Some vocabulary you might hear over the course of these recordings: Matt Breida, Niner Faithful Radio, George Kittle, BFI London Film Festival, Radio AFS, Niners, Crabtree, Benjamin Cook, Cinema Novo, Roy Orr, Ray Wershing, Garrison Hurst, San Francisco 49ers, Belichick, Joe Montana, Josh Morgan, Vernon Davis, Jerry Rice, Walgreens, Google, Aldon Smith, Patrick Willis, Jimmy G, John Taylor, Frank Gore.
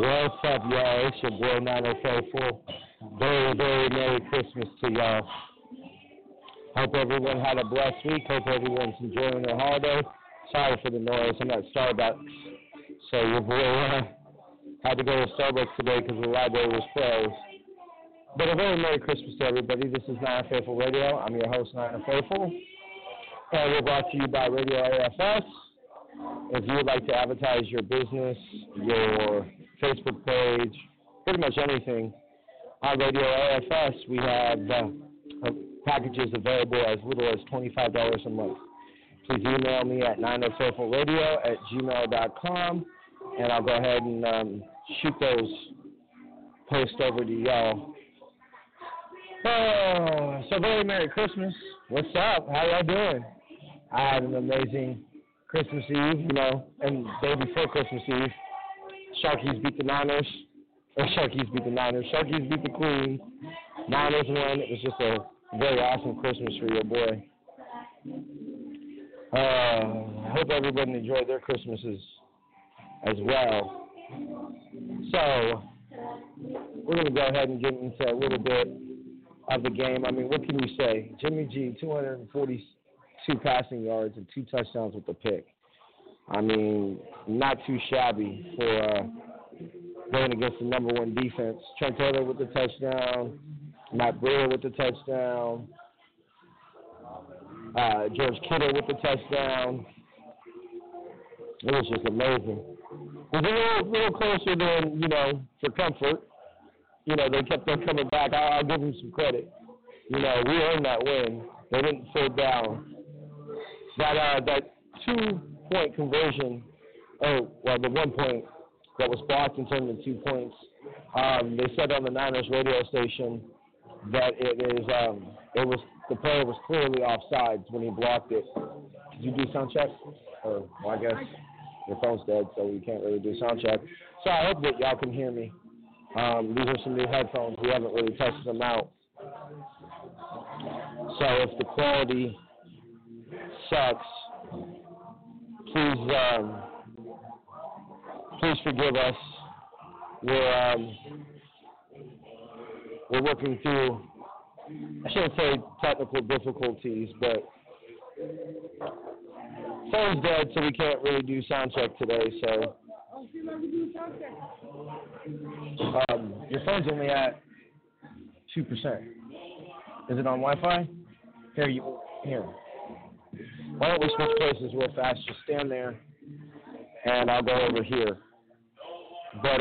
What's up, y'all? It's your boy, Niner Faithful. Very, very Merry Christmas to y'all. Hope everyone had a blessed week. Hope everyone's enjoying their holiday. Sorry for the noise. I'm at Starbucks. So your boy had to go to Starbucks today because the library was closed. But a very Merry Christmas to everybody. This is Niner Faithful Radio. I'm your host, Niner Faithful. And we're brought to you by Radio AFS. If you would like to advertise your business, your Facebook page, pretty much anything, on Radio AFS, we have packages available as little as $25 a month. Please email me at ninerfaithfulradio@gmail.com, and I'll go ahead and shoot those posts over to y'all. Oh, so very Merry Christmas. What's up? How y'all doing? I had an amazing Christmas Eve, you know, and the day before Christmas Eve, Sharkies beat the Niners. Sharkies beat the Queen. Niners won. It was just a very awesome Christmas for your boy. I hope everybody enjoyed their Christmases as well. So, we're going to go ahead and get into a little bit of the game. I mean, what can you say? Jimmy G, 242 passing yards and 2 touchdowns with the pick. I mean, not too shabby for going against the number one defense. Trent Taylor with the touchdown, Matt Breida with the touchdown, George Kittle with the touchdown. It was just amazing. It was a little closer than, you know, for comfort. You know, they kept on coming back. I'll give them some credit. You know, we earned that win. They didn't sit down. That 2-point conversion, the 1 point that was blocked and turned into 2 points. They said on the Niners radio station that the player was clearly offsides when he blocked it. Did you do sound check? Well, I guess your phone's dead, so we can't really do sound check. So I hope that y'all can hear me. These are some new headphones. We haven't really tested them out. So if the quality sucks, please forgive us. We're working through, I shouldn't say technical difficulties, but phone's dead, so we can't really do sound check today. So your phone's only at 2%. Is it on Wi-Fi? Here. Why don't we switch places real fast? Just stand there, and I'll go over here. But,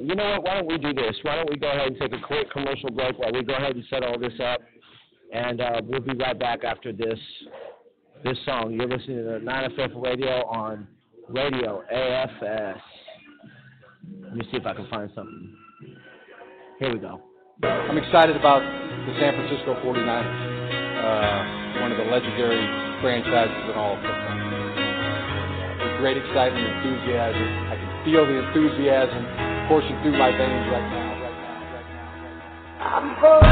you know what? Why don't we do this? Why don't we go ahead and take a quick commercial break while we go ahead and set all this up, and we'll be right back after this song. You're listening to the Niner Faithful Radio on Radio AFS. Let me see if I can find something. Here we go. I'm excited about the San Francisco 49ers, one of the legendary franchises in all of football. With great excitement and enthusiasm. I can feel the enthusiasm coursing through my veins right now. I'm going.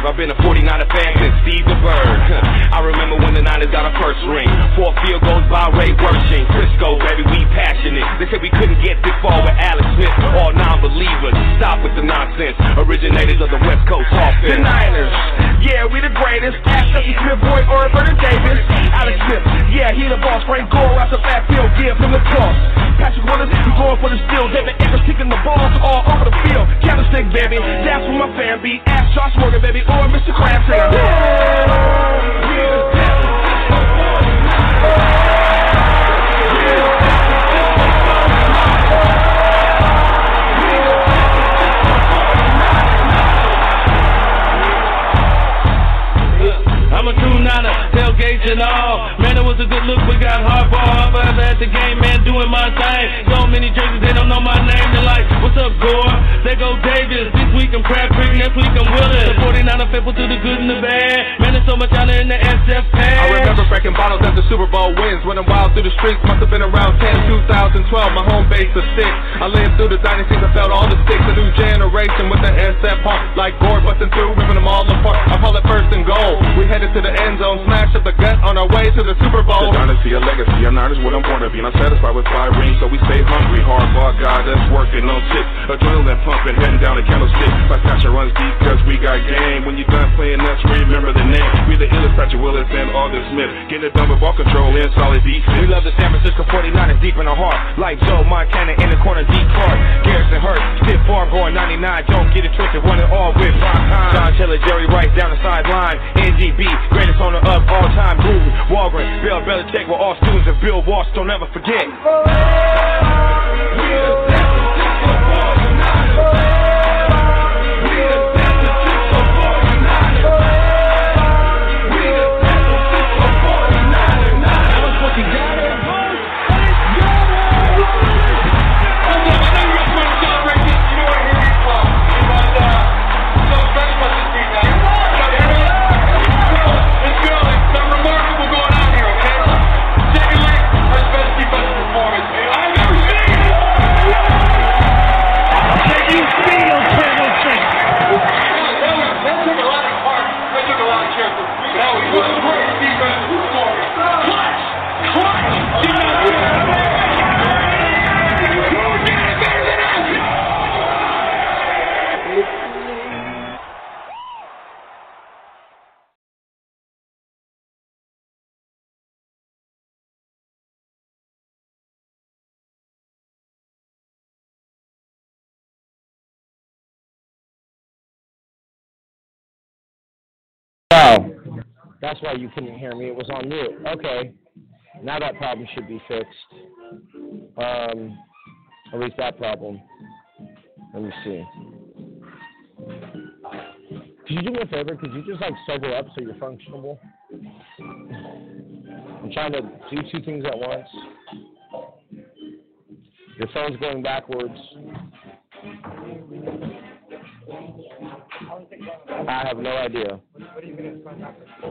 I've been a 49er fan since Steve the Bird. I remember when the Niners got a first ring. 4 field goals by Ray Wershing. Frisco, baby, we passionate. They said we couldn't get this far with Alex Smith. All non-believers, stop with the nonsense. Originators of the West Coast offense. The Niners, yeah, we the greatest. Ask Elton Smith, Roy Orr, Vernon Davis. Alex Smith, yeah, he the boss. Frank Gore, out the backfield, give him the cross. Patrick Willis, he's going for the steals. David Evans kicking the balls all over the feel. Candlestick, baby, that's what my fan be. Ask Josh Morgan, baby, or Mr. Crabtree. I'm a true Niner, tailgate and all. Man, it was a good look, we got hardball. Hardball at the game, man, doing my thing. So many jerseys, they don't know my name. They're like, what's up, Gore? There go Davis. This week I'm Crabtree, next week I'm Willis. The 49er faithful to the good and the bad. Man, there's so much honor in the SF pad. I remember breaking bottles at the Super Bowl wins. When I'm wild through the streets, must have been around 10, 2012. My home base was 6. I lived through the dynasties, I felt all the sticks. A new generation with the SF heart. Like Gore busting through, ripping them all apart. I call it first and goal. We headed to the end zone, smash up the gut on our way to the Super Bowl. The dynasty, a legacy, I'm not is what I'm born to be. Not satisfied with 5 rings, so we stay hungry. Hardball guy that's working on tips, adrenaline pumping, heading down a candlestick. My passion runs deep because we got game. When you done playing us, remember the name. We the illest, Patrick Willis and Aldon Smith, getting it done with ball control and solid defense. We love the San Francisco 49ers deep in our heart, like Joe Montana in the corner, D. Clark, Garrison Hurst, stiff farm going 99. Don't get it twisted, one and all with 5 times. John Taylor, Jerry Rice down the sideline, NGB. Greatest owner of all time, Google, Walgreens, Bill Belichick, we're all students of Bill Walsh, don't ever forget. That's why you couldn't hear me. It was on mute. Okay. Now that problem should be fixed. At least that problem. Let me see. Could you do me a favor? Could you just, like, sober up so you're functionable? I'm trying to do 2 things at once. Your phone's going backwards. I have no idea.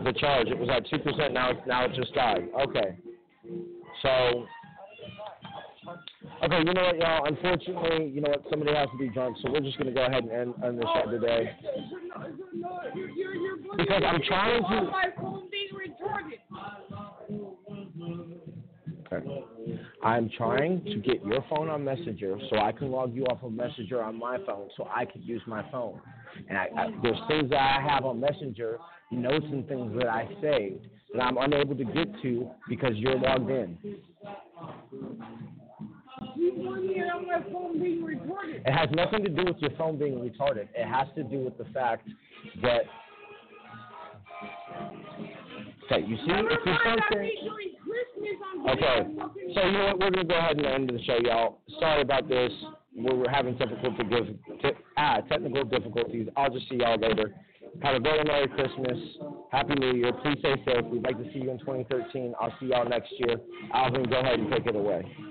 The charge, it was at 2%, now it just died. Okay. So, you know what, y'all? Unfortunately, you know what? Somebody has to be drunk, so we're just going to go ahead and end the show today. Because I'm trying to... Okay. I'm trying to get your phone on Messenger so I can log you off of Messenger on my phone so I can use my phone. And there's things that I have on Messenger, notes and things that I saved that I'm unable to get to because you're logged in. It has nothing to do with your phone being retarded. It has to do with the fact that... Okay, you see? If you something... Okay, so you know what, we're going to go ahead and end the show, y'all. Sorry about this. We're having technical difficulties. I'll just see y'all later. Have a very Merry Christmas. Happy New Year. Please stay safe. We'd like to see you in 2013. I'll see y'all next year. Alvin, go ahead and take it away.